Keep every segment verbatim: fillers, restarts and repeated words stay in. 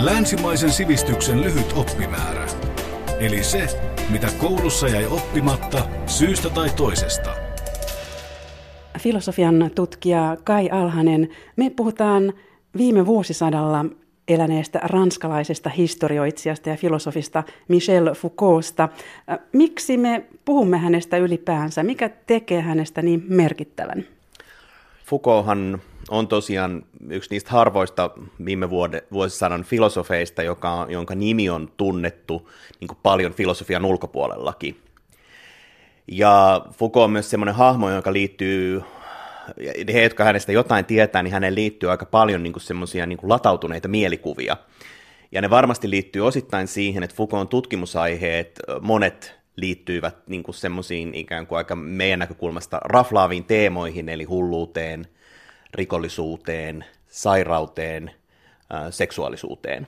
Länsimaisen sivistyksen lyhyt oppimäärä. Eli se, mitä koulussa jäi oppimatta syystä tai toisesta. Filosofian tutkija Kai Alhanen, me puhutaan viime vuosisadalla eläneestä ranskalaisesta historioitsijasta ja filosofista Michel Foucaultsta. Miksi me puhumme hänestä ylipäänsä? Mikä tekee hänestä niin merkittävän? Foucaulthan on tosiaan yksi niistä harvoista viime vuode, vuosisadan filosofeista, joka, jonka nimi on tunnettu niin kuin paljon filosofian ulkopuolellakin. Ja Foucault on myös semmoinen hahmo, joka liittyy, he, jotka hänestä jotain tietää, niin häneen liittyy aika paljon niin kuin semmoisia niin kuin latautuneita mielikuvia. Ja ne varmasti liittyy osittain siihen, että Foucaultin tutkimusaiheet, monet liittyivät niin kuin semmoisiin ikään kuin aika meidän näkökulmasta raflaaviin teemoihin, eli hulluuteen, rikollisuuteen, sairauteen, seksuaalisuuteen.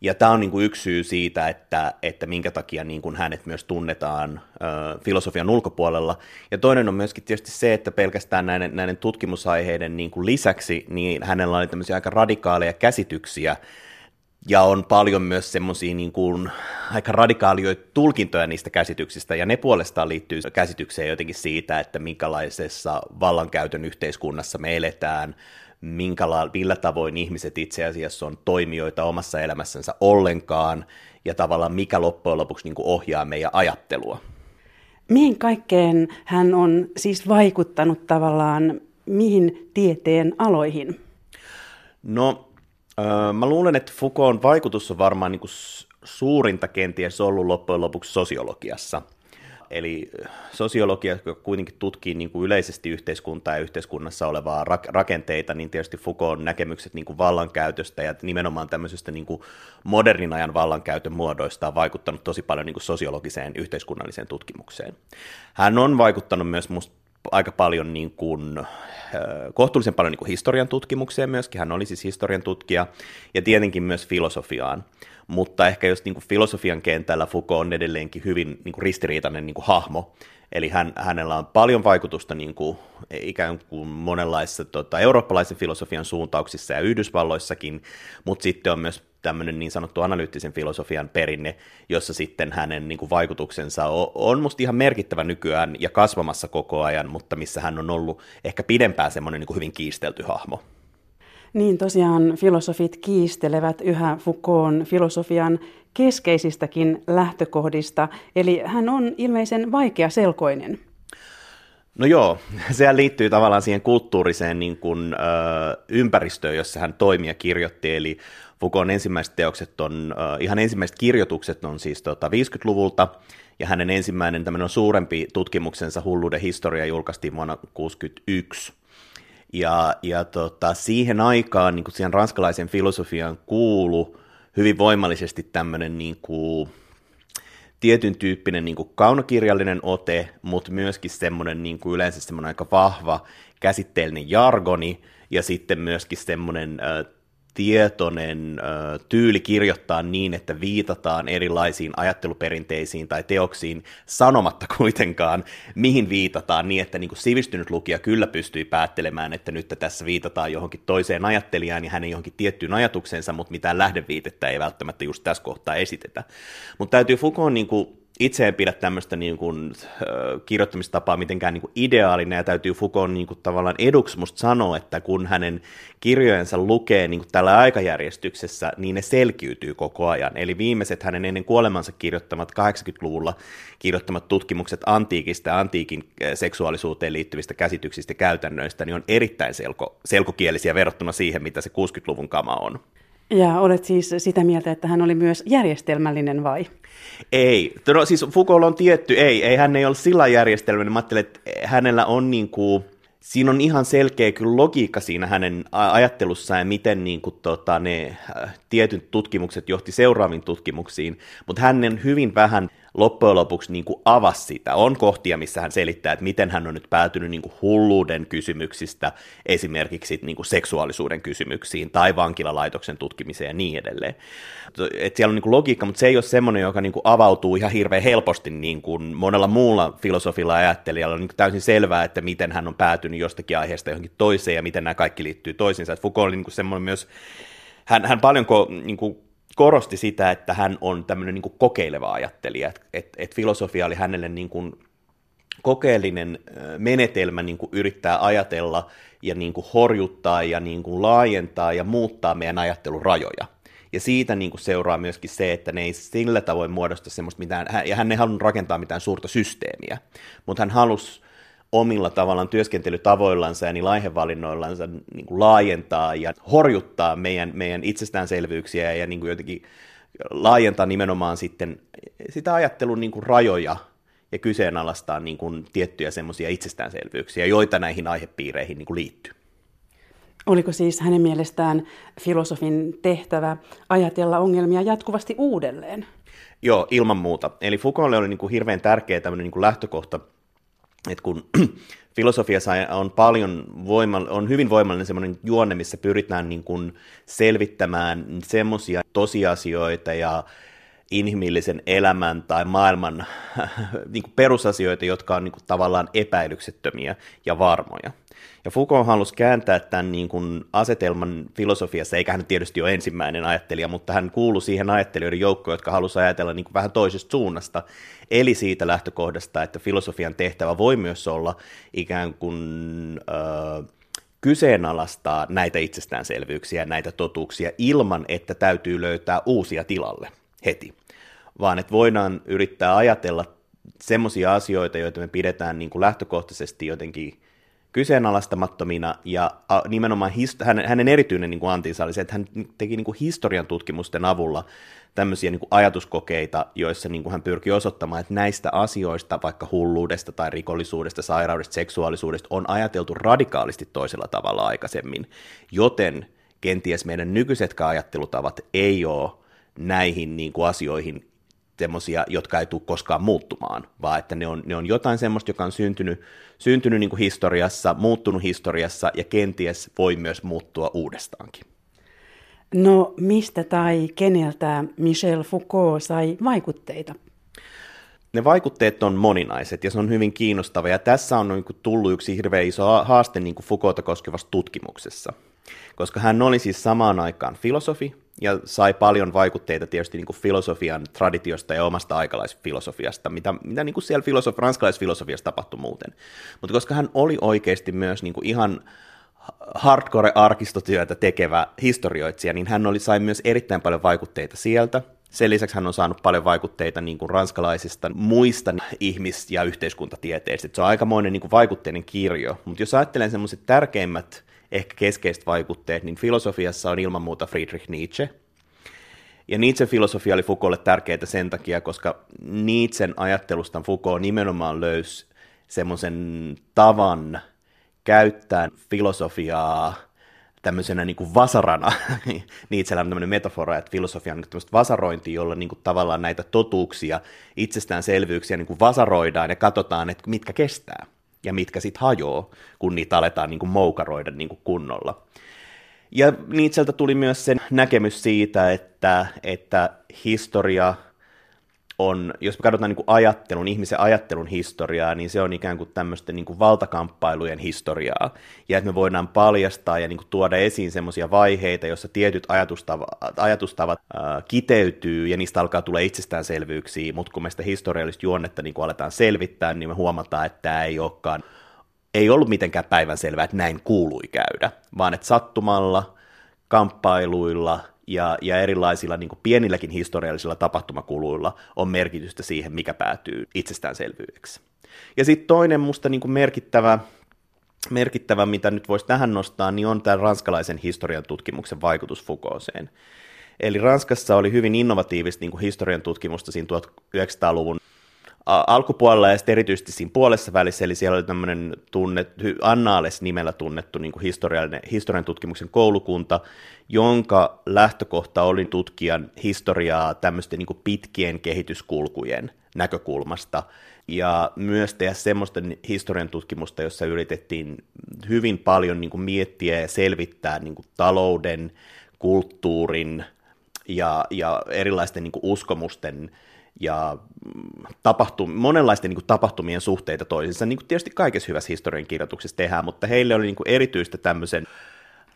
Ja tämä on niin kuin yksi syy siitä, että, että minkä takia niin kuin hänet myös tunnetaan ö, filosofian ulkopuolella. Ja toinen on myöskin tietysti se, että pelkästään näiden, näiden tutkimusaiheiden niin kuin lisäksi, niin hänellä oli tämmöisiä aika radikaaleja käsityksiä, ja on paljon myös semmoisia niin kuin aika radikaalia tulkintoja niistä käsityksistä, ja ne puolestaan liittyy käsitykseen jotenkin siitä, että minkälaisessa vallankäytön yhteiskunnassa me eletään, minkäla- millä tavoin ihmiset itse asiassa on toimijoita omassa elämässänsä ollenkaan, ja tavallaan mikä loppujen lopuksi niin kuin ohjaa meidän ajattelua. Mihin kaikkeen hän on siis vaikuttanut tavallaan, mihin tieteen aloihin? No, mä luulen, että Foucaultin vaikutus on varmaan niin kuin suurinta kenties ollut loppujen lopuksi sosiologiassa. Eli sosiologia, joka kuitenkin tutkii niin kuin yleisesti yhteiskuntaa ja yhteiskunnassa olevaa rakenteita, niin tietysti Foucaultin näkemykset niin kuin vallankäytöstä ja nimenomaan tämmöisestä niin kuin modernin ajan vallankäytön muodoista on vaikuttanut tosi paljon niin kuin sosiologiseen yhteiskunnalliseen tutkimukseen. Hän on vaikuttanut myös musta aika paljon, niin kuin, kohtuullisen paljon niin kuin historian tutkimukseen myöskin, hän oli siis historian tutkija, ja tietenkin myös filosofiaan, mutta ehkä jos niin kuin filosofian kentällä Foucault on edelleenkin hyvin niin kuin ristiriitainen niin kuin hahmo, eli hän, hänellä on paljon vaikutusta niin kuin, ikään kuin monenlaisissa tota, eurooppalaisen filosofian suuntauksissa ja Yhdysvalloissakin, mutta sitten on myös tämmöinen niin sanottu analyyttisen filosofian perinne, jossa sitten hänen niin kuin vaikutuksensa on, on musta ihan merkittävä nykyään ja kasvamassa koko ajan, mutta missä hän on ollut ehkä pidempään semmoinen niin kuin hyvin kiistelty hahmo. Niin tosiaan filosofit kiistelevät yhä Foucaultin filosofian keskeisistäkin lähtökohdista, eli hän on ilmeisen vaikeaselkoinen. No joo, sehän liittyy tavallaan siihen kulttuuriseen niin kuin, ö, ympäristöön, jossa hän toimi ja kirjoitti, eli Foucaultin ensimmäiset teokset on, ö, ihan ensimmäiset kirjoitukset on siis tota, viisikymmentäluvulta, ja hänen ensimmäinen tämmöinen suurempi tutkimuksensa hulluuden historia julkaistiin vuonna tuhatyhdeksänsataakuusikymmentäyksi. Ja, ja tota, siihen aikaan niin kuin siihen ranskalaisen filosofian kuului hyvin voimallisesti tämmöinen niin kuin tietyn tyyppinen niin kuin kaunokirjallinen ote, mutta myöskin semmoinen niin kuin yleensä semmoinen aika vahva käsitteellinen jargoni ja sitten myöskin semmoinen ä, tietoinen ä, tyyli kirjoittaa niin, että viitataan erilaisiin ajatteluperinteisiin tai teoksiin sanomatta kuitenkaan, mihin viitataan niin, että niin kuin sivistynyt lukija kyllä pystyy päättelemään, että nyt tässä viitataan johonkin toiseen ajattelijaan ja hänen johonkin tiettyyn ajatuksensa, mutta mitään lähdeviitettä ei välttämättä just tässä kohtaa esitetä. Mutta täytyy Foucaultin niin kuin itse en pidä tämmöistä niin kuin, kirjoittamistapaa mitenkään niin kuin ideaalina, ja täytyy Foucaultin niin kuin, tavallaan eduksi musta sanoa, että kun hänen kirjojensa lukee niin kuin tällä aikajärjestyksessä, niin ne selkiytyy koko ajan. Eli viimeiset hänen ennen kuolemansa kirjoittamat kahdeksankymmentäluvulla kirjoittamat tutkimukset antiikista ja antiikin seksuaalisuuteen liittyvistä käsityksistä ja käytännöistä, niin on erittäin selko, selkokielisiä verrattuna siihen, mitä se kuudenkymmenen luvun kama on. Ja olet siis sitä mieltä, että hän oli myös järjestelmällinen vai? Ei, no, siis Foucault on tietty, ei, ei, hän ei ole sillä järjestelmällinen. Mä ajattelen, että hänellä on niin kuin, siinä on ihan selkeä kyllä logiikka siinä hänen ajattelussaan ja miten niin kuin, tota, ne tietyt tutkimukset johti seuraaviin tutkimuksiin, mutta hänen hyvin vähän loppujen lopuksi niin kuin avasi sitä. On kohtia, missä hän selittää, että miten hän on nyt päätynyt niin kuin hulluuden kysymyksistä esimerkiksi niin kuin seksuaalisuuden kysymyksiin tai vankilalaitoksen tutkimiseen ja niin edelleen. Et siellä on niin kuin logiikka, mutta se ei ole semmoinen, joka niin kuin avautuu ihan hirveän helposti niin kuin monella muulla filosofilla ja ajattelijalla. On niin kuin täysin selvää, että miten hän on päätynyt jostakin aiheesta johonkin toiseen ja miten nämä kaikki liittyy toisiinsa. Et Foucault oli niin kuin semmoinen myös, hän, hän paljon niin kuin korosti sitä, että hän on tämmöinen niin kuin kokeileva ajattelija, että et, et filosofia oli hänelle niin kuin kokeellinen menetelmä niin kuin yrittää ajatella ja niin kuin horjuttaa ja niin kuin laajentaa ja muuttaa meidän ajattelun rajoja. Ja siitä niin kuin seuraa myöskin se, että ne ei sillä tavoin muodosta semmoista mitään, ja hän ei halunnut rakentaa mitään suurta systeemiä, mutta hän halusi omilla tavallaan työskentelytavoillansa ja niillä aihevalinnoillansa niin kuin laajentaa ja horjuttaa meidän, meidän itsestäänselvyyksiä ja niin kuin jotenkin laajentaa nimenomaan sitten sitä ajattelun niin kuin rajoja ja kyseenalaistaa niin kuin tiettyjä semmoisia itsestäänselvyyksiä, joita näihin aihepiireihin niin kuin liittyy. Oliko siis hänen mielestään filosofin tehtävä ajatella ongelmia jatkuvasti uudelleen? Joo, ilman muuta. Eli Foucault'lle oli niin kuin hirveän tärkeä tämmöinen niin kuin lähtökohta, että kun filosofiassa on paljon voimall- on hyvin voimallinen semmoinen juonne, missä pyritään niin kuin selvittämään semmoisia tosiasioita ja inhimillisen elämän tai maailman niin kuin perusasioita, jotka on niin kuin tavallaan epäilyksettömiä ja varmoja. Ja Foucault halusi kääntää tämän niin kuin asetelman filosofiassa, eikä hän tietysti ole ensimmäinen ajattelija, mutta hän kuului siihen ajattelijoiden joukkoon, jotka halusivat ajatella niin kuin vähän toisesta suunnasta, eli siitä lähtökohdasta, että filosofian tehtävä voi myös olla ikään kuin Öö, kyseenalaistaa näitä itsestäänselvyyksiä, näitä totuuksia ilman, että täytyy löytää uusia tilalle heti, vaan että voidaan yrittää ajatella semmoisia asioita, joita me pidetään niin kuin lähtökohtaisesti jotenkin kyseenalaistamattomina, ja nimenomaan hist- hänen erityinen niin kuin antinsa oli se, että hän teki niin kuin historian tutkimusten avulla tämmöisiä niin kuin ajatuskokeita, joissa niin kuin hän pyrki osoittamaan, että näistä asioista, vaikka hulluudesta tai rikollisuudesta, sairaudesta, seksuaalisuudesta, on ajateltu radikaalisti toisella tavalla aikaisemmin, joten kenties meidän nykyisetkään ajattelutavat ei ole näihin niin kuin asioihin semmoisia, jotka ei tule koskaan muuttumaan, vaan että ne on, ne on jotain semmoista, joka on syntynyt, syntynyt niin kuin historiassa, muuttunut historiassa ja kenties voi myös muuttua uudestaankin. No mistä tai keneltä Michel Foucault sai vaikutteita? Ne vaikutteet on moninaiset ja se on hyvin kiinnostava ja tässä on niin kuin tullut yksi hirveän iso haaste niin kuin Foucaulta koskevassa tutkimuksessa, koska hän oli siis samaan aikaan filosofi ja sai paljon vaikutteita tietysti niin kuin filosofian traditiosta ja omasta aikalaisfilosofiasta, mitä, mitä niin kuin siellä filosof, ranskalaisfilosofiassa tapahtui muuten. Mutta koska hän oli oikeasti myös niin kuin ihan hardcore-arkistotyötä tekevä historioitsija, niin hän oli, sai myös erittäin paljon vaikutteita sieltä. Sen lisäksi hän on saanut paljon vaikutteita niin kuin ranskalaisista muista ihmis- ja yhteiskuntatieteistä. Et se on aikamoinen niin kuin vaikutteinen kirjo, mutta jos ajattelen sellaiset tärkeimmät ehkä keskeiset vaikutteet, niin filosofiassa on ilman muuta Friedrich Nietzsche. Ja Nietzschen filosofia oli Foucaultille tärkeää sen takia, koska Nietzschen ajattelustaan Foucault nimenomaan löysi semmoisen tavan käyttää filosofiaa tämmöisenä niin kuin vasarana. Nietzschellä on tämmöinen metafora, että filosofia on tämmöistä vasarointia, jolla niin kuin tavallaan näitä totuuksia, itsestäänselvyyksiä niin kuin vasaroidaan ja katsotaan, että mitkä kestää ja mitkä sitten hajoaa, kun niitä aletaan niin kuin moukaroida niin kuin kunnolla. Ja Nietzscheltä tuli myös sen näkemys siitä, että, että historia on, jos me katsotaan niin kuin ajattelun, ihmisen ajattelun historiaa, niin se on ikään kuin tämmöisten niin kuin valtakamppailujen historiaa. Ja että me voidaan paljastaa ja niin kuin tuoda esiin semmoisia vaiheita, joissa tietyt ajatustavat, ajatustavat äh, kiteytyy ja niistä alkaa tulla itsestäänselvyyksiä, mutta kun me sitä historiallista juonnetta niin kuin aletaan selvittää, niin me huomataan, että tämä ei olekaan, ei ollut mitenkään päivänselvää, että näin kuului käydä, vaan että sattumalla, kamppailuilla, Ja, ja erilaisilla niin kuin pienilläkin historiallisilla tapahtumakuluilla on merkitystä siihen, mikä päätyy itsestäänselvyydeksi. Ja sitten toinen musta niin kuin merkittävä, merkittävä, mitä nyt voisi tähän nostaa, niin on tämän ranskalaisen historian tutkimuksen vaikutus Foucaultseen. Eli Ranskassa oli hyvin innovatiivista niin kuin historian tutkimusta siinä tuhatyhdeksänsataaluvun alkupuolella ja sitten erityisesti siinä puolessa välissä, eli siellä oli tämmöinen Annaales-nimellä tunnettu niin kuin historian tutkimuksen koulukunta, jonka lähtökohta oli tutkia historiaa tämmöisten niin kuin pitkien kehityskulkujen näkökulmasta, ja myös tehdä semmoista historian tutkimusta, jossa yritettiin hyvin paljon niin kuin miettiä ja selvittää niin kuin talouden, kulttuurin ja, ja erilaisten niin kuin uskomusten ja tapahtum- monenlaisten niin kuin tapahtumien suhteita toisiinsa, niin kuin tietysti kaikessa hyvässä historiankirjoituksessa tehdään, mutta heille oli niin kuin erityistä tämmöisen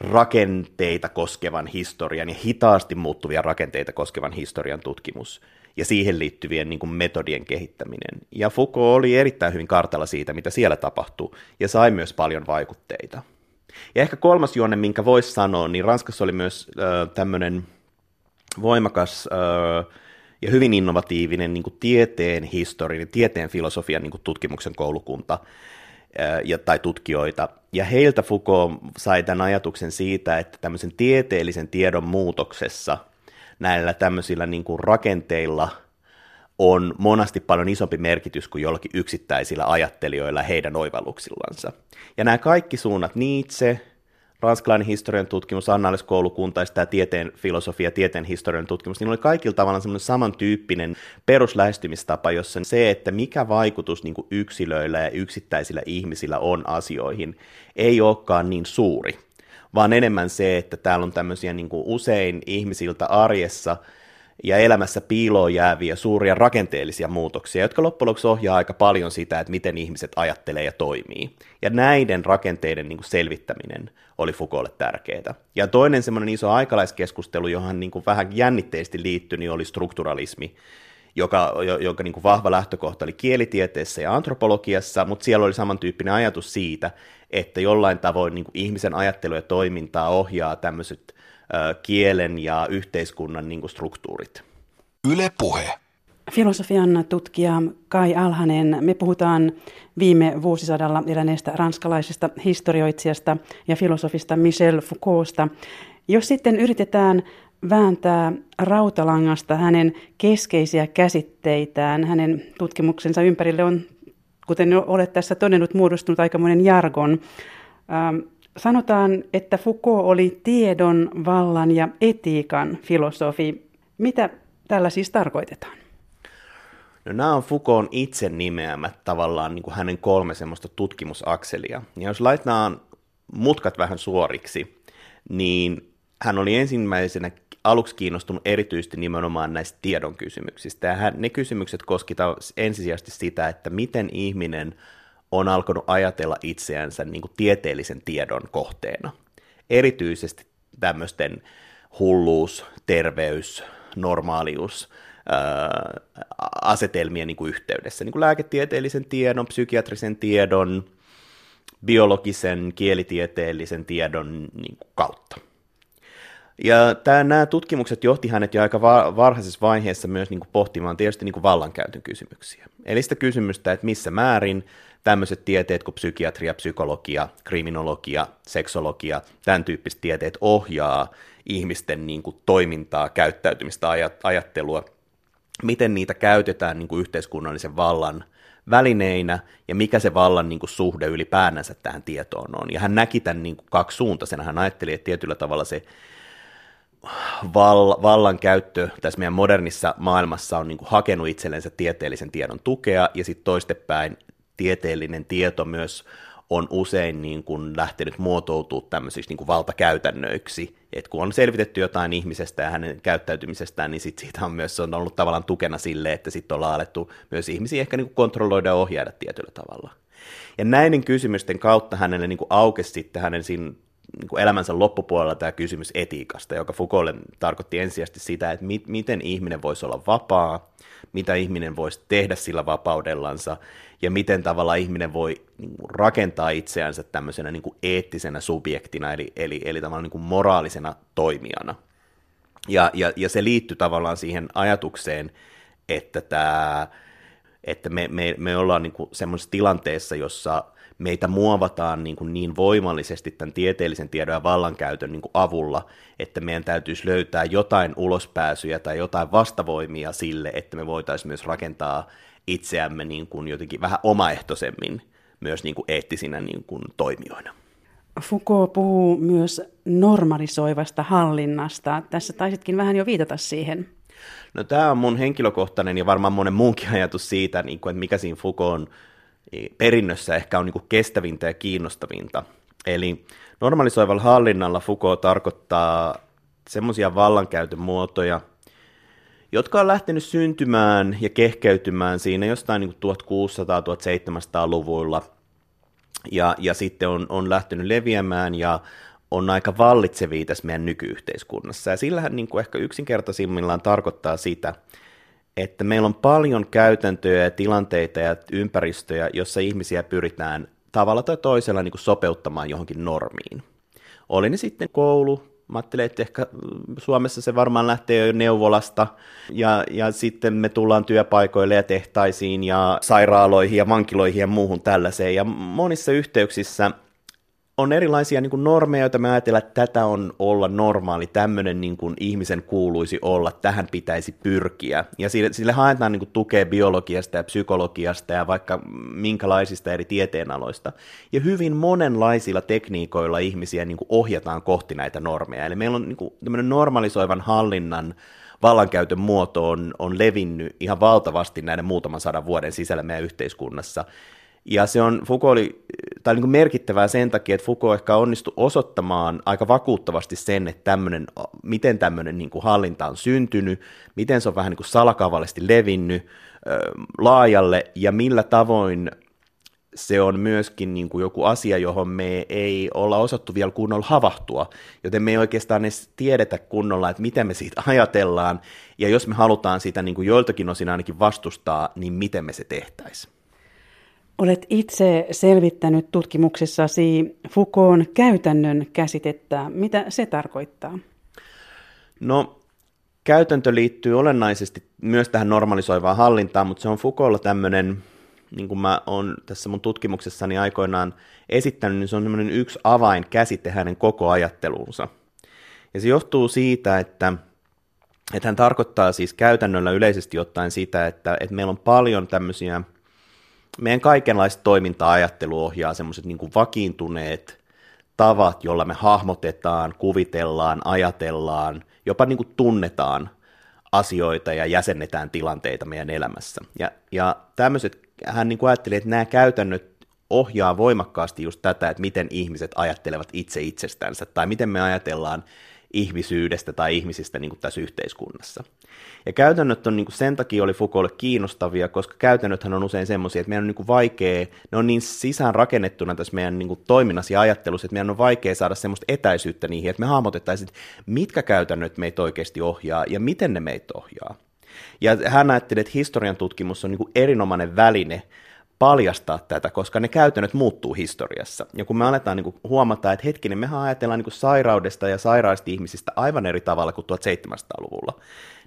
rakenteita koskevan historian ja hitaasti muuttuvia rakenteita koskevan historian tutkimus ja siihen liittyvien niin kuin metodien kehittäminen. Ja Foucault oli erittäin hyvin kartalla siitä, mitä siellä tapahtui, ja sai myös paljon vaikutteita. Ja ehkä kolmas juonne, minkä voisi sanoa, niin Ranskassa oli myös äh, tämmöinen voimakas äh, ja hyvin innovatiivinen niin kuin tieteen historian ja tieteen filosofian niin kuin tutkimuksen koulukunta äh, ja, tai tutkijoita. Ja heiltä Foucault sai tämän ajatuksen siitä, että tämmöisen tieteellisen tiedon muutoksessa näillä tämmöisillä niin kuin rakenteilla on monasti paljon isompi merkitys kuin jollakin yksittäisillä ajattelijoilla heidän oivalluksillansa. Ja nämä kaikki suunnat, Nietzsche, ranskalainen historian tutkimus, annaliskoulukunta ja tämä tieteen filosofia, tieteen historian tutkimus, niillä oli kaikilla tavallaan semmoinen samantyyppinen peruslähestymistapa, jossa se, että mikä vaikutus niin kuin yksilöillä ja yksittäisillä ihmisillä on asioihin, ei olekaan niin suuri, vaan enemmän se, että täällä on tämmöisiä niin kuin usein ihmisiltä arjessa ja elämässä piiloon jääviä suuria rakenteellisia muutoksia, jotka loppujen lopuksi ohjaa aika paljon sitä, että miten ihmiset ajattelee ja toimii. Ja näiden rakenteiden niin kuin selvittäminen oli Foucaultille tärkeää. Ja toinen semmoinen iso aikalaiskeskustelu, johon niin kuin vähän jännitteisesti liittyi, niin oli strukturalismi, joka, jonka niin kuin vahva lähtökohta oli kielitieteessä ja antropologiassa, mutta siellä oli samantyyppinen ajatus siitä, että jollain tavoin niin kuin ihmisen ajattelu ja toimintaa ohjaa tämmöiset ö, kielen ja yhteiskunnan niin kuin struktuurit. Yle Puhe. Filosofian tutkija Kai Alhanen, me puhutaan viime vuosisadalla eläneestä ranskalaisesta historioitsijasta ja filosofista Michel Foucaultsta. Jos sitten yritetään vääntää rautalangasta hänen keskeisiä käsitteitään, hänen tutkimuksensa ympärille on, kuten olet tässä todennut, muodostunut aikamoinen jargon. Ähm, sanotaan, että Foucault oli tiedon, vallan ja etiikan filosofi. Mitä tällä siis tarkoitetaan? No, nämä on Foucaultin itse nimeämät tavallaan niin kuin hänen kolme semmoista tutkimusakselia. Ja jos laitetaan mutkat vähän suoriksi, niin hän oli ensimmäisenä aluksi kiinnostunut erityisesti nimenomaan näistä tiedon kysymyksistä. Ja hän, ne kysymykset koskivat ensisijaisesti sitä, että miten ihminen on alkanut ajatella itseänsä niin kuin tieteellisen tiedon kohteena. Erityisesti tämmöisten hulluus, terveys, normaalius, ää, asetelmien niin kuin yhteydessä. Niin kuin lääketieteellisen tiedon, psykiatrisen tiedon, biologisen, kielitieteellisen tiedon niin kuin kautta. Ja tämän, nämä tutkimukset johti hänet jo aika varhaisessa vaiheessa myös niin kuin pohtimaan tietysti niin kuin vallankäytön kysymyksiä. Eli sitä kysymystä, että missä määrin tämmöiset tieteet kuin psykiatria, psykologia, kriminologia, seksologia, tämän tyyppiset tieteet ohjaa ihmisten niin kuin toimintaa, käyttäytymistä, ajattelua, miten niitä käytetään niin kuin yhteiskunnallisen vallan välineinä ja mikä se vallan niin kuin suhde ylipäänsä tähän tietoon on. Ja hän näki tämän niin kuin kaksisuuntaisena. Hän ajatteli, että tietyllä tavalla se Val, vallan käyttö tässä meidän modernissa maailmassa on niin kuin hakenut itsellensä tieteellisen tiedon tukea, ja sitten toistepäin tieteellinen tieto myös on usein niin kuin lähtenyt muotoutua tämmöisiksi niin kuin valtakäytännöiksi, että kun on selvitetty jotain ihmisestä ja hänen käyttäytymisestään, niin sit siitä on myös on ollut tavallaan tukena sille, että sitten ollaan alettu myös ihmisiä ehkä niin kuin kontrolloida ja ohjaida tietyllä tavalla. Ja näiden kysymysten kautta hänelle niin kuin aukesi sitten hänen siinä niin elämänsä loppupuolella tämä kysymys etiikasta, joka Foucaultille tarkoitti ensisijaisesti sitä, että mit, miten ihminen voisi olla vapaa, mitä ihminen voisi tehdä sillä vapaudellansa, ja miten tavallaan ihminen voi niin kuin rakentaa itseänsä tämmöisenä niin kuin eettisenä subjektina, eli, eli, eli tavallaan niin kuin moraalisena toimijana. Ja, ja, ja se liittyy tavallaan siihen ajatukseen, että, tämä, että me, me, me ollaan niin kuin semmoisessa tilanteessa, jossa meitä muovataan niin, kuin niin voimallisesti tämän tieteellisen tiedon ja vallankäytön niin kuin avulla, että meidän täytyisi löytää jotain ulospääsyjä tai jotain vastavoimia sille, että me voitaisiin myös rakentaa itseämme niin kuin jotenkin vähän omaehtoisemmin myös niin kuin eettisinä niin kuin toimijoina. Foucault puhuu myös normalisoivasta hallinnasta. Tässä taisitkin vähän jo viitata siihen. No, tämä on mun henkilökohtainen ja varmaan monen muunkin ajatus siitä, niin kuin, että mikä siinä Foucaultin perinnössä ehkä on niin kuin kestävintä ja kiinnostavinta. Eli normalisoivalla hallinnalla Foucault tarkoittaa semmoisia vallankäytön muotoja, jotka on lähtenyt syntymään ja kehkeytymään siinä jostain niin kuin tuhatkuusisataa-seitsemänsataa-luvuilla, ja, ja sitten on, on lähtenyt leviämään ja on aika vallitsevia tässä meidän nykyyhteiskunnassa. Ja sillähän niin kuin ehkä yksinkertaisimmillaan tarkoittaa sitä, että meillä on paljon käytäntöjä ja tilanteita ja ympäristöjä, jossa ihmisiä pyritään tavalla tai toisella niin kuin sopeuttamaan johonkin normiin. Oli ne sitten koulu, mä ajattelen, että ehkä Suomessa se varmaan lähtee jo neuvolasta, ja, ja sitten me tullaan työpaikoille ja tehtaisiin ja sairaaloihin ja vankiloihin ja muuhun tällaiseen. Ja monissa yhteyksissä on erilaisia niin kuin normeja, joita me ajatellaan, että tätä on olla normaali, tämmöinen niin kuin ihmisen kuuluisi olla, tähän pitäisi pyrkiä. Ja sille, sille haetaan niin kuin tukea biologiasta ja psykologiasta ja vaikka minkälaisista eri tieteenaloista. Ja hyvin monenlaisilla tekniikoilla ihmisiä niin kuin ohjataan kohti näitä normeja. Eli meillä on niin kuin tämmöinen normalisoivan hallinnan vallankäytön muoto on, on levinnyt ihan valtavasti näiden muutaman sadan vuoden sisällä meidän yhteiskunnassa. Ja se on Foucault oli, tai niin kuin merkittävää sen takia, että Foucault ehkä onnistui osoittamaan aika vakuuttavasti sen, että tämmönen, miten tämmöinen niin kuin hallinta on syntynyt, miten se on vähän niin kuin salakaavallisesti levinnyt ö, laajalle ja millä tavoin se on myöskin niin kuin joku asia, johon me ei olla osattu vielä kunnolla havahtua, joten me ei oikeastaan edes tiedetä kunnolla, että mitä me siitä ajatellaan ja jos me halutaan sitä niin kuin joiltakin osin ainakin vastustaa, niin miten me se tehtäisiin. Olet itse selvittänyt tutkimuksissasi Foucaultin käytännön käsitettä. Mitä se tarkoittaa? No, käytäntö liittyy olennaisesti myös tähän normalisoivaan hallintaan, mutta se on Foucaultilla tämmöinen, niin kuin mä oon tässä mun tutkimuksessani aikoinaan esittänyt, niin se on semmoinen yksi avainkäsite hänen koko ajatteluunsa. Ja se johtuu siitä, että että hän tarkoittaa siis käytännöllä yleisesti ottaen sitä, että, että meillä on paljon tämmöisiä meidän kaikenlaista toimintaa ajattelu ohjaa semmoiset niin kuin vakiintuneet tavat, jolla me hahmotetaan, kuvitellaan, ajatellaan, jopa niin kuin tunnetaan asioita ja jäsennetään tilanteita meidän elämässä. Ja, ja tämmöiset, hän niin kuin ajatteli, että nämä käytännöt ohjaa voimakkaasti just tätä, että miten ihmiset ajattelevat itse itsestänsä tai miten me ajatellaan ihmisyydestä tai ihmisistä niin kuin tässä yhteiskunnassa. Ja käytännöt on niin kuin sen takia oli Foucaultille kiinnostavia, koska käytännöthän on usein semmoisia, että meidän on niin kuin vaikea, ne on niin sisään rakennettuna tässä meidän niin kuin toiminnassa ja ajattelussa, että meidän on vaikea saada semmoista etäisyyttä niihin, että me hahmotettaisiin, mitkä käytännöt meitä oikeasti ohjaa ja miten ne meitä ohjaa. Ja hän ajatteli, että historian tutkimus on niin kuin erinomainen väline paljastaa tätä, koska ne käytännöt muuttuu historiassa. Ja kun me aletaan niin kuin huomata, että hetkinen, mehän ajatellaan niin kuin sairaudesta ja sairaista ihmisistä aivan eri tavalla kuin seitsemäntoistasataa-luvulla,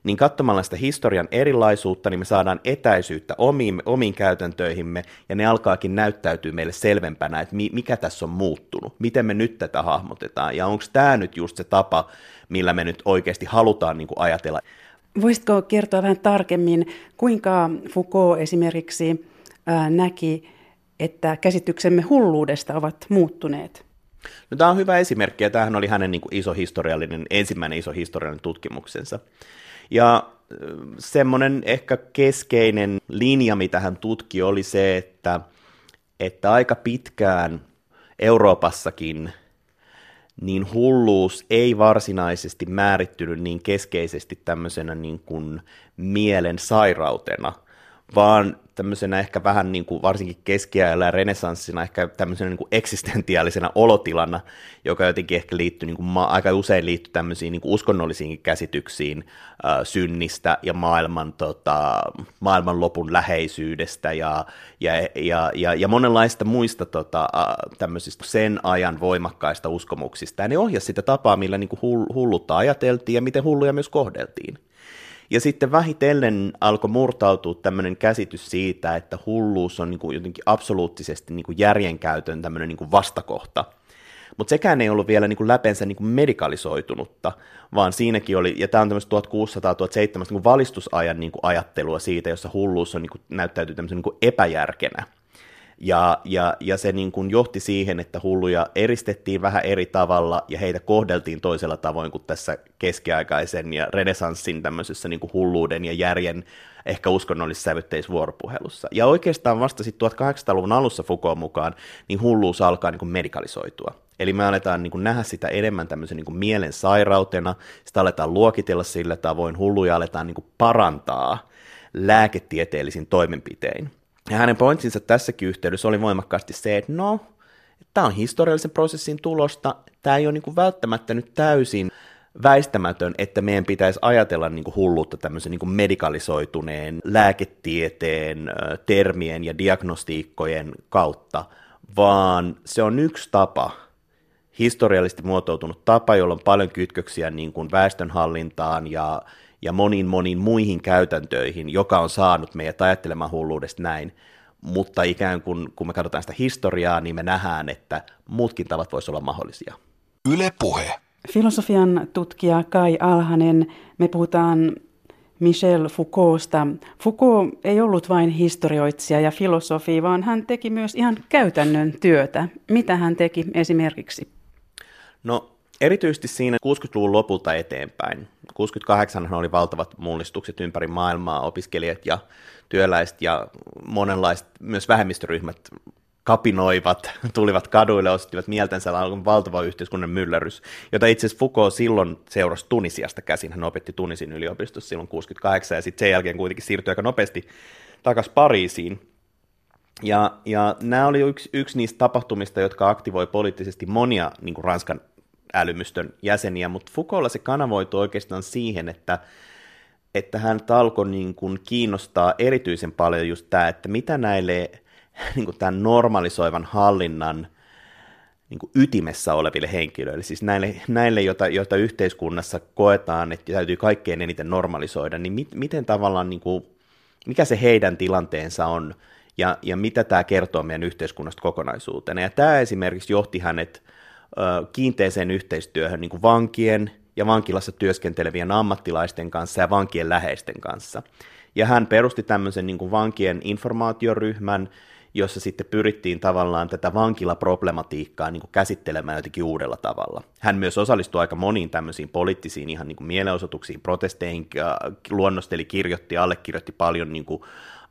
niin katsomalla sitä historian erilaisuutta, niin me saadaan etäisyyttä omiin, omiin käytäntöihimme, ja ne alkaakin näyttäytyy meille selvempänä, että mikä tässä on muuttunut, miten me nyt tätä hahmotetaan, ja onko tämä nyt just se tapa, millä me nyt oikeasti halutaan niin kuin ajatella. Voisitko kertoa vähän tarkemmin, kuinka Foucault esimerkiksi näki, että käsityksemme hulluudesta ovat muuttuneet? No, tämä on hyvä esimerkki, ja tämähän oli hänen niin kuin iso historiallinen, ensimmäinen iso historiallinen tutkimuksensa. Ja semmoinen ehkä keskeinen linja, mitä hän tutki, oli se, että, että aika pitkään Euroopassakin niin hulluus ei varsinaisesti määrittynyt niin keskeisesti tämmöisenä niin kuin mielen sairautena, vaan tämmöisenä ehkä vähän niin kuin varsinkin keskiajalla ja renessanssina, ehkä tämmöisenä niin kuin eksistentiaalisena olotilana, joka jotenkin ehkä liittyy, niin kuin ma- aika usein liittyy tämmöisiin niin kuin uskonnollisiin käsityksiin äh, synnistä ja maailman, tota, maailman lopun läheisyydestä ja, ja, ja, ja, ja monenlaista muista tota, äh, tämmöisistä sen ajan voimakkaista uskomuksista. Ja ne ohjasi sitä tapaa, millä niin kuin hull- hullutta ajateltiin ja miten hulluja myös kohdeltiin. Ja sitten vähitellen alkoi murtautua tämmöinen käsitys siitä, että hulluus on niin kuin jotenkin absoluuttisesti niin kuin järjenkäytön tämmöinen niin kuin vastakohta. Mutta sekään ei ollut vielä niin kuin läpensä niin kuin medikalisoitunutta, vaan siinäkin oli, ja tämä on tämmöistä tuhatkuusisataa-tuhatseitsemänsataa niin kuin valistusajan niin kuin ajattelua siitä, jossa hulluus on, niin kuin, näyttäytyy tämmöisen niin kuin epäjärkenä. Ja, ja, ja se niin kuin johti siihen, että hulluja eristettiin vähän eri tavalla ja heitä kohdeltiin toisella tavoin kuin tässä keskiaikaisen ja renessanssin tämmöisessä niin kuin hulluuden ja järjen ehkä uskonnollissävytteisvuoropuhelussa. Ja oikeastaan vasta sitten tuhatkahdeksansataaluvun alussa Foucaultin mukaan niin hulluus alkaa niin kuin medikalisoitua. Eli me aletaan niin kuin nähdä sitä enemmän tämmöisen niin kuin mielen sairautena, sitä aletaan luokitella sillä tavoin, hulluja aletaan niin kuin parantaa lääketieteellisin toimenpitein. Ja hänen pointsinsa tässäkin yhteydessä oli voimakkaasti se, että no, tämä on historiallisen prosessin tulosta, tämä ei ole niin kuin välttämättä nyt täysin väistämätön, että meidän pitäisi ajatella niin kuin hulluutta tämmöisen niin kuin medikalisoituneen lääketieteen, termien ja diagnostiikkojen kautta, vaan se on yksi tapa, historiallisesti muotoutunut tapa, jolla on paljon kytköksiä niin kuin väestönhallintaan ja, ja moniin moniin muihin käytäntöihin, joka on saanut meidät ajattelemaan hulluudesta näin. Mutta ikään kuin kun me katsotaan sitä historiaa, niin me nähdään, että muutkin tavat voisivat olla mahdollisia. Yle Puhe. Filosofian tutkija Kai Alhanen, me puhutaan Michel Foucaultsta. Foucault ei ollut vain historioitsija ja filosofi, vaan hän teki myös ihan käytännön työtä. Mitä hän teki esimerkiksi? No erityisesti siinä kuusikymmentäluvun lopulta eteenpäin. kuusikymmentäkahdeksan oli valtavat mullistukset ympäri maailmaa, opiskelijat ja työläiset ja monenlaiset myös vähemmistöryhmät kapinoivat, tulivat kaduille, osoittivat mieltänsä, alkoi valtava yhteiskunnan myllerrys, jota itse asiassa Foucault silloin seurasi Tunisiasta käsin. Hän opetti Tunisin yliopistossa silloin kuusikymmentäkahdeksan ja sitten sen jälkeen kuitenkin siirtyi aika nopeasti takaisin Pariisiin. Ja, ja nämä oli yksi, yksi niistä tapahtumista, jotka aktivoi poliittisesti monia niin kuin Ranskan älymystön jäseniä, mutta Foucaultlla se kanavoitu oikeastaan siihen, että että hän alkoi niin kuin kiinnostaa erityisen paljon just tämä, että mitä näille niin kuin tämän normalisoivan hallinnan niin kuin ytimessä oleville henkilöille, siis näille, näille joita, joita yhteiskunnassa koetaan, että täytyy kaikkein eniten normalisoida, niin mit, miten tavallaan, niin kuin, mikä se heidän tilanteensa on ja, ja mitä tämä kertoo meidän yhteiskunnasta kokonaisuutena. Ja tämä esimerkiksi johti hänet ö, kiinteeseen yhteistyöhön niin kuin vankien ja vankilassa työskentelevien ammattilaisten kanssa ja vankien läheisten kanssa. Ja hän perusti tämmöisen niin kuin vankien informaatioryhmän, jossa sitten pyrittiin tavallaan tätä vankilaproblematiikkaa niin kuin käsittelemään jotenkin uudella tavalla. Hän myös osallistui aika moniin tämmöisiin poliittisiin ihan niin kuin mielenosoituksiin, protesteihin, luonnosteli, kirjoitti, allekirjoitti paljon niin kuin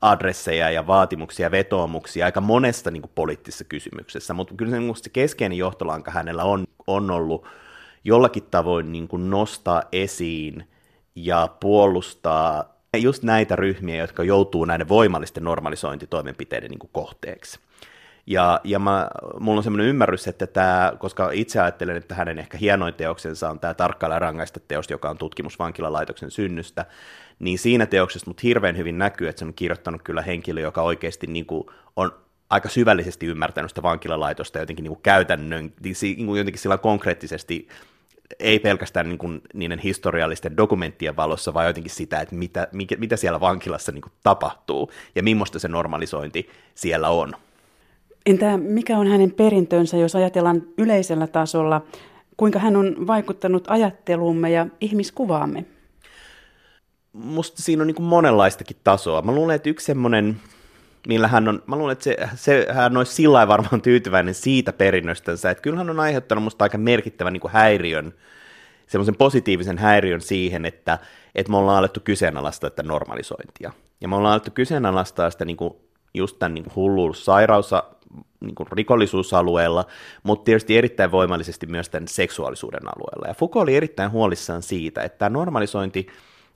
adresseja ja vaatimuksia, vetoomuksia aika monessa niin kuin poliittisessa kysymyksessä, mutta kyllä se, niin kuin se keskeinen johtolanka hänellä on, on ollut jollakin tavoin niin kuin nostaa esiin ja puolustaa just näitä ryhmiä, jotka joutuu näiden voimallisten normalisointitoimenpiteiden niin kuin kohteeksi. Ja, ja mä, mulla on semmoinen ymmärrys, että tämä, koska itse ajattelen, että hänen ehkä hienoin teoksensa on tämä Tarkkailla rangaista -teos, joka on tutkimus vankilalaitoksen synnystä, niin siinä teoksessa mut hirveän hyvin näkyy, että se on kirjoittanut kyllä henkilö, joka oikeasti niin kuin on aika syvällisesti ymmärtänyt sitä vankilalaitosta jotenkin niin kuin käytännön, niin kuin jotenkin sillä konkreettisesti, ei pelkästään niin kuin niiden historiallisten dokumenttien valossa, vaan jotenkin sitä, että mitä, mikä, mitä siellä vankilassa niin kuin tapahtuu ja millaista se normalisointi siellä on. Entä mikä on hänen perintönsä, jos ajatellaan yleisellä tasolla, kuinka hän on vaikuttanut ajatteluumme ja ihmiskuvaamme? Musta siinä on niin kuin monenlaistakin tasoa. Mä luulen, että yksi semmoinen, millä hän on, mä luulen, että se, se, hän olisi sillä lailla varmaan tyytyväinen siitä perinnöstänsä, että kyllä hän on aiheuttanut musta aika merkittävän niin kuin häiriön, semmoisen positiivisen häiriön siihen, että, että me ollaan alettu kyseenalaistaa tätä normalisointia. Ja me ollaan alettu kyseenalaistaa sitä niin kuin, just tämän niin hulluussairaussa niin rikollisuusalueella, mutta tietysti erittäin voimallisesti myös tämän seksuaalisuuden alueella. Ja Foucault oli erittäin huolissaan siitä, että tämä normalisointi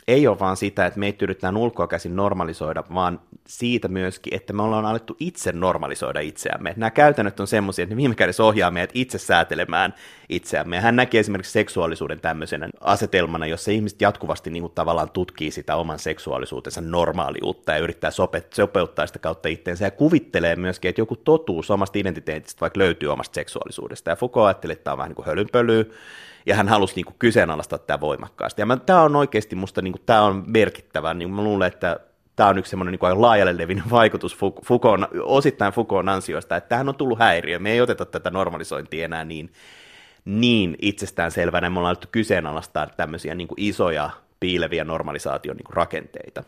ei ole vaan sitä, että meitä yritetään ulkoa käsin normalisoida, vaan siitä myöskin, että me ollaan alettu itse normalisoida itseämme. Nämä käytännöt on semmoisia, että ne viime kädessä ohjaa meidät itse säätelemään itseämme. Hän näki esimerkiksi seksuaalisuuden tämmöisenä asetelmana, jossa ihmiset jatkuvasti niin kuin tavallaan tutkii sitä oman seksuaalisuutensa normaaliutta ja yrittää sopeuttaa sitä kautta itseensä ja kuvittelee myöskin, että joku totuus omasta identiteetistä vaikka löytyy omasta seksuaalisuudesta. Ja Foucault ajatteli, että tämä on vähän niin kuin hölynpölyä. Ja hän halusi niin kuin kyseenalaistaa tämä voimakkaasti. Ja mä, tämä on oikeasti musta niin kuin, tämä on merkittävä. Niin mä luulen, että tämä on yksi semmoinen niin laajalle levinnyt vaikutus Foucaultin, osittain Foucaultin ansiosta, että tähän on tullut häiriö. Me ei oteta tätä normalisointia enää niin, niin itsestäänselvänä. Me ollaan alettu kyseenalaistaa tämmöisiä niin kuin isoja piileviä normalisaation niin kuin rakenteita.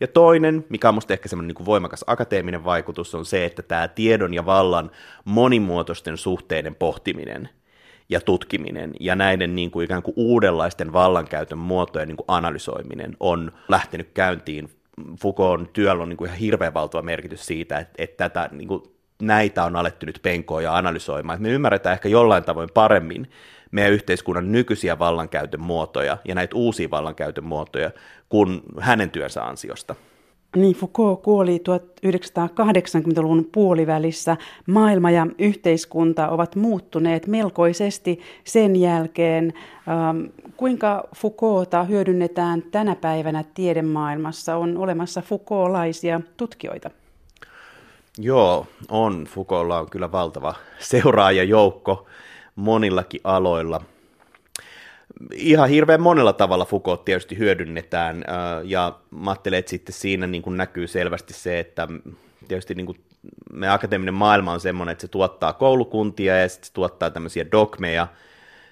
Ja toinen, mikä on musta ehkä semmoinen niin kuin voimakas akateeminen vaikutus, on se, että tämä tiedon ja vallan monimuotoisten suhteiden pohtiminen ja tutkiminen ja näiden niin kuin ikään kuin uudenlaisten vallankäytön muotojen niin kuin analysoiminen on lähtenyt käyntiin. Foucaultin työllä on niin kuin ihan hirveän valtava merkitys siitä, että, että tätä, niin kuin, näitä on alettu nyt penkoa ja analysoimaan. Että me ymmärretään ehkä jollain tavoin paremmin meidän yhteiskunnan nykyisiä vallankäytön muotoja ja näitä uusia vallankäytön muotoja kuin hänen työnsä ansiosta. Niin, Foucault kuoli tuhatyhdeksänsataakahdeksankymmentäluvun puolivälissä. Maailma ja yhteiskunta ovat muuttuneet melkoisesti sen jälkeen. Ähm, kuinka Foucaulta hyödynnetään tänä päivänä tiedemaailmassa? On olemassa Foucaultlaisia tutkijoita? Joo, on. Foucaultlla on kyllä valtava seuraajajoukko monillakin aloilla. Ihan hirveän monella tavalla Foucault tietysti hyödynnetään, ja mä ajattelen, että sitten siinä niin kuin näkyy selvästi se, että tietysti niin kuin meidän akateeminen maailma on semmoinen, että se tuottaa koulukuntia ja sitten se tuottaa tämmöisiä dogmeja.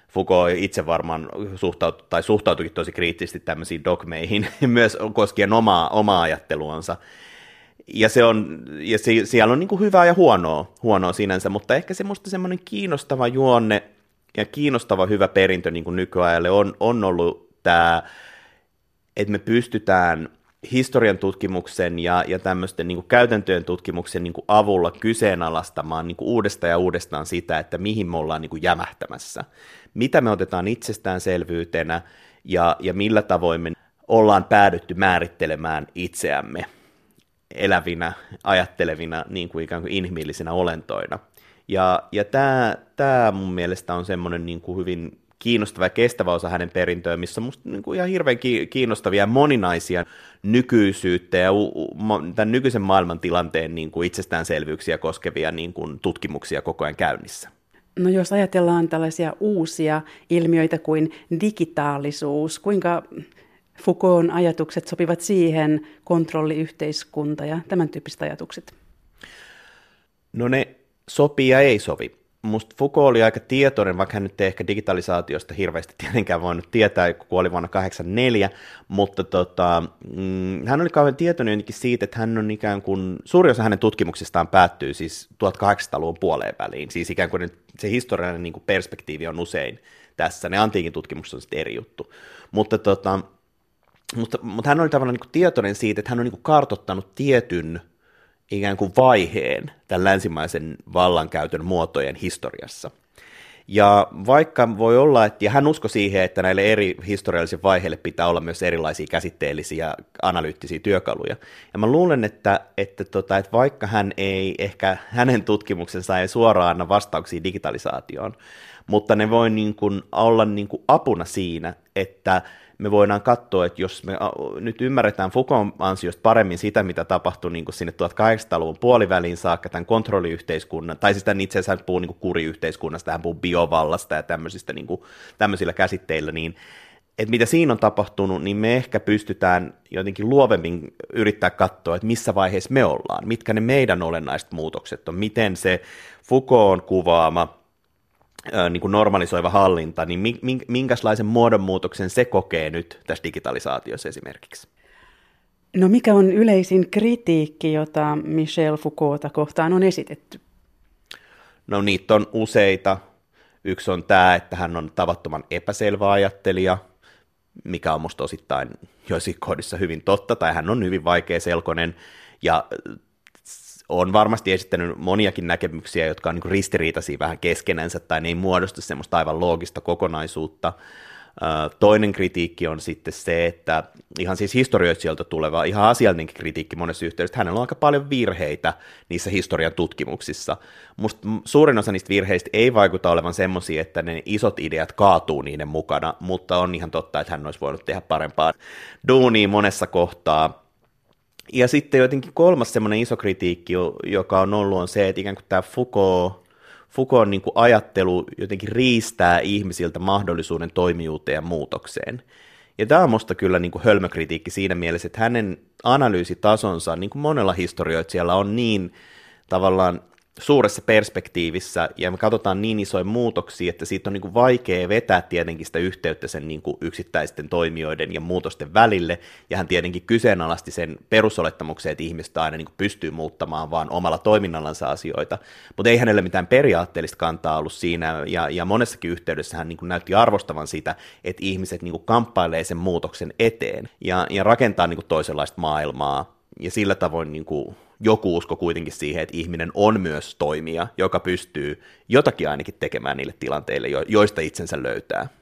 Foucault itse varmaan suhtautui, tai suhtautuikin tosi kriittisesti tämmöisiin dogmeihin, myös koskien omaa, omaa ajatteluansa. Ja, se on, ja se, siellä on niin kuin hyvää ja huonoa, huonoa sinänsä, mutta ehkä semmoista semmoinen kiinnostava juonne, ja kiinnostava hyvä perintö niin kuin nykyajalle on, on ollut tämä, että me pystytään historian tutkimuksen ja, ja tämmöisten niin kuin käytäntöjen tutkimuksen niin kuin avulla kyseenalaistamaan niin kuin uudestaan ja uudestaan sitä, että mihin me ollaan niin kuin jämähtämässä. Mitä me otetaan itsestäänselvyytenä ja, ja millä tavoin me ollaan päädytty määrittelemään itseämme elävinä, ajattelevina, niin kuin ikään kuin inhimillisinä olentoina. Ja, ja tämä, tämä mun mielestä on semmoinen niin kuin hyvin kiinnostava ja kestävä osa hänen perintöön, missä on musta niin kuin ihan hirveän kiinnostavia ja moninaisia nykyisyyttä ja tämän nykyisen maailmantilanteen niin kuin itsestäänselvyyksiä koskevia niin kuin tutkimuksia koko ajan käynnissä. No jos ajatellaan tällaisia uusia ilmiöitä kuin digitaalisuus, kuinka Foucault'n ajatukset sopivat siihen, kontrolliyhteiskunta ja tämän tyyppiset ajatukset? No ne... Sopii ja ei sovi. Musta Foucault oli aika tietoinen, vaikka hän nyt ei ehkä digitalisaatiosta hirveästi tietenkään voinut tietää, kun kuoli vuonna tuhatyhdeksänsataakahdeksankymmentäneljä, mutta tota, mm, hän oli kauhean tietoinen jotenkin siitä, että hän on ikään kuin, suuri osa hänen tutkimuksistaan päättyy siis tuhatkahdeksansataaluvun puoleen väliin, siis ikään kuin se historiallinen niin kuin perspektiivi on usein tässä, ne antiikin tutkimukset on sitten eri juttu, mutta tota, mutta, mutta hän oli tavallaan niin kuin tietoinen siitä, että hän on niin kuin kartoittanut tietyn ikään kuin vaiheen tämän länsimaisen vallankäytön muotojen historiassa. Ja vaikka voi olla, että, ja hän uskoi siihen, että näille eri historiallisille vaiheille pitää olla myös erilaisia käsitteellisiä analyyttisiä työkaluja. Ja mä luulen, että, että, tota, että vaikka hän ei, ehkä hänen tutkimuksensa ei suoraan anna vastauksia digitalisaatioon, mutta ne voi niin kuin olla niin kuin apuna siinä, että me voidaan katsoa, että jos me nyt ymmärretään Foucault'n ansiosta paremmin sitä, mitä tapahtui niin kuin sinne tuhatkahdeksansataaluvun puoliväliin saakka tämän kontrolliyhteiskunnan, tai siis tämän itse asiassa hän puhuu niin kuin kuriyhteiskunnasta, hän puhuu biovallasta ja tämmöisistä, niin kuin, tämmöisillä käsitteillä, niin että mitä siinä on tapahtunut, niin me ehkä pystytään jotenkin luovemmin yrittää katsoa, että missä vaiheessa me ollaan, mitkä ne meidän olennaiset muutokset on, miten se Foucault'n kuvaama niin kuin normalisoiva hallinta, niin minkälaisen muodonmuutoksen se kokee nyt tässä digitalisaatiossa esimerkiksi? No mikä on yleisin kritiikki, jota Michel Foucaulta kohtaan on esitetty? No niitä on useita. Yksi on tämä, että hän on tavattoman epäselvä ajattelija, mikä on musta osittain joissakin kohdissa hyvin totta, tai hän on hyvin vaikeaselkoinen ja on varmasti esittänyt moniakin näkemyksiä, jotka on niin kuin ristiriitaisia vähän keskenänsä, tai ne ei muodosta semmoista aivan loogista kokonaisuutta. Toinen kritiikki on sitten se, että ihan siis historioitsijoilta tuleva, ihan asiallinenkin kritiikki monessa yhteydessä, hänellä on aika paljon virheitä niissä historian tutkimuksissa. Musta suurin osa niistä virheistä ei vaikuta olevan semmoisia, että ne isot ideat kaatuu niiden mukana, mutta on ihan totta, että hän olisi voinut tehdä parempaa duunia monessa kohtaa. Ja sitten jotenkin kolmas semmoinen iso kritiikki, joka on ollut, on se, että ikään kuin tämä Foucault, Foucault'n niin kuin ajattelu jotenkin riistää ihmisiltä mahdollisuuden toimijuuteen ja muutokseen. Ja tämä on musta kyllä niin kuin hölmökritiikki siinä mielessä, että hänen analyysitasonsa, niin kuin monella historioitsijalla, on niin tavallaan suuressa perspektiivissä, ja me katsotaan niin isoja muutoksia, että siitä on niin kuin vaikea vetää tietenkin sitä yhteyttä sen niin kuin yksittäisten toimijoiden ja muutosten välille, ja hän tietenkin kyseenalaisti sen perusolettamuksen, että ihmiset aina niin kuin pystyy muuttamaan vaan omalla toiminnallansa asioita, mutta ei hänellä mitään periaatteellista kantaa ollut siinä, ja, ja monessakin yhteydessä hän niin kuin näytti arvostavan sitä, että ihmiset niin kuin kamppailee sen muutoksen eteen, ja, ja rakentaa niin kuin toisenlaista maailmaa, ja sillä tavoin niin kuin joku usko kuitenkin siihen, että ihminen on myös toimija, joka pystyy jotakin ainakin tekemään niille tilanteille, joista itsensä löytää.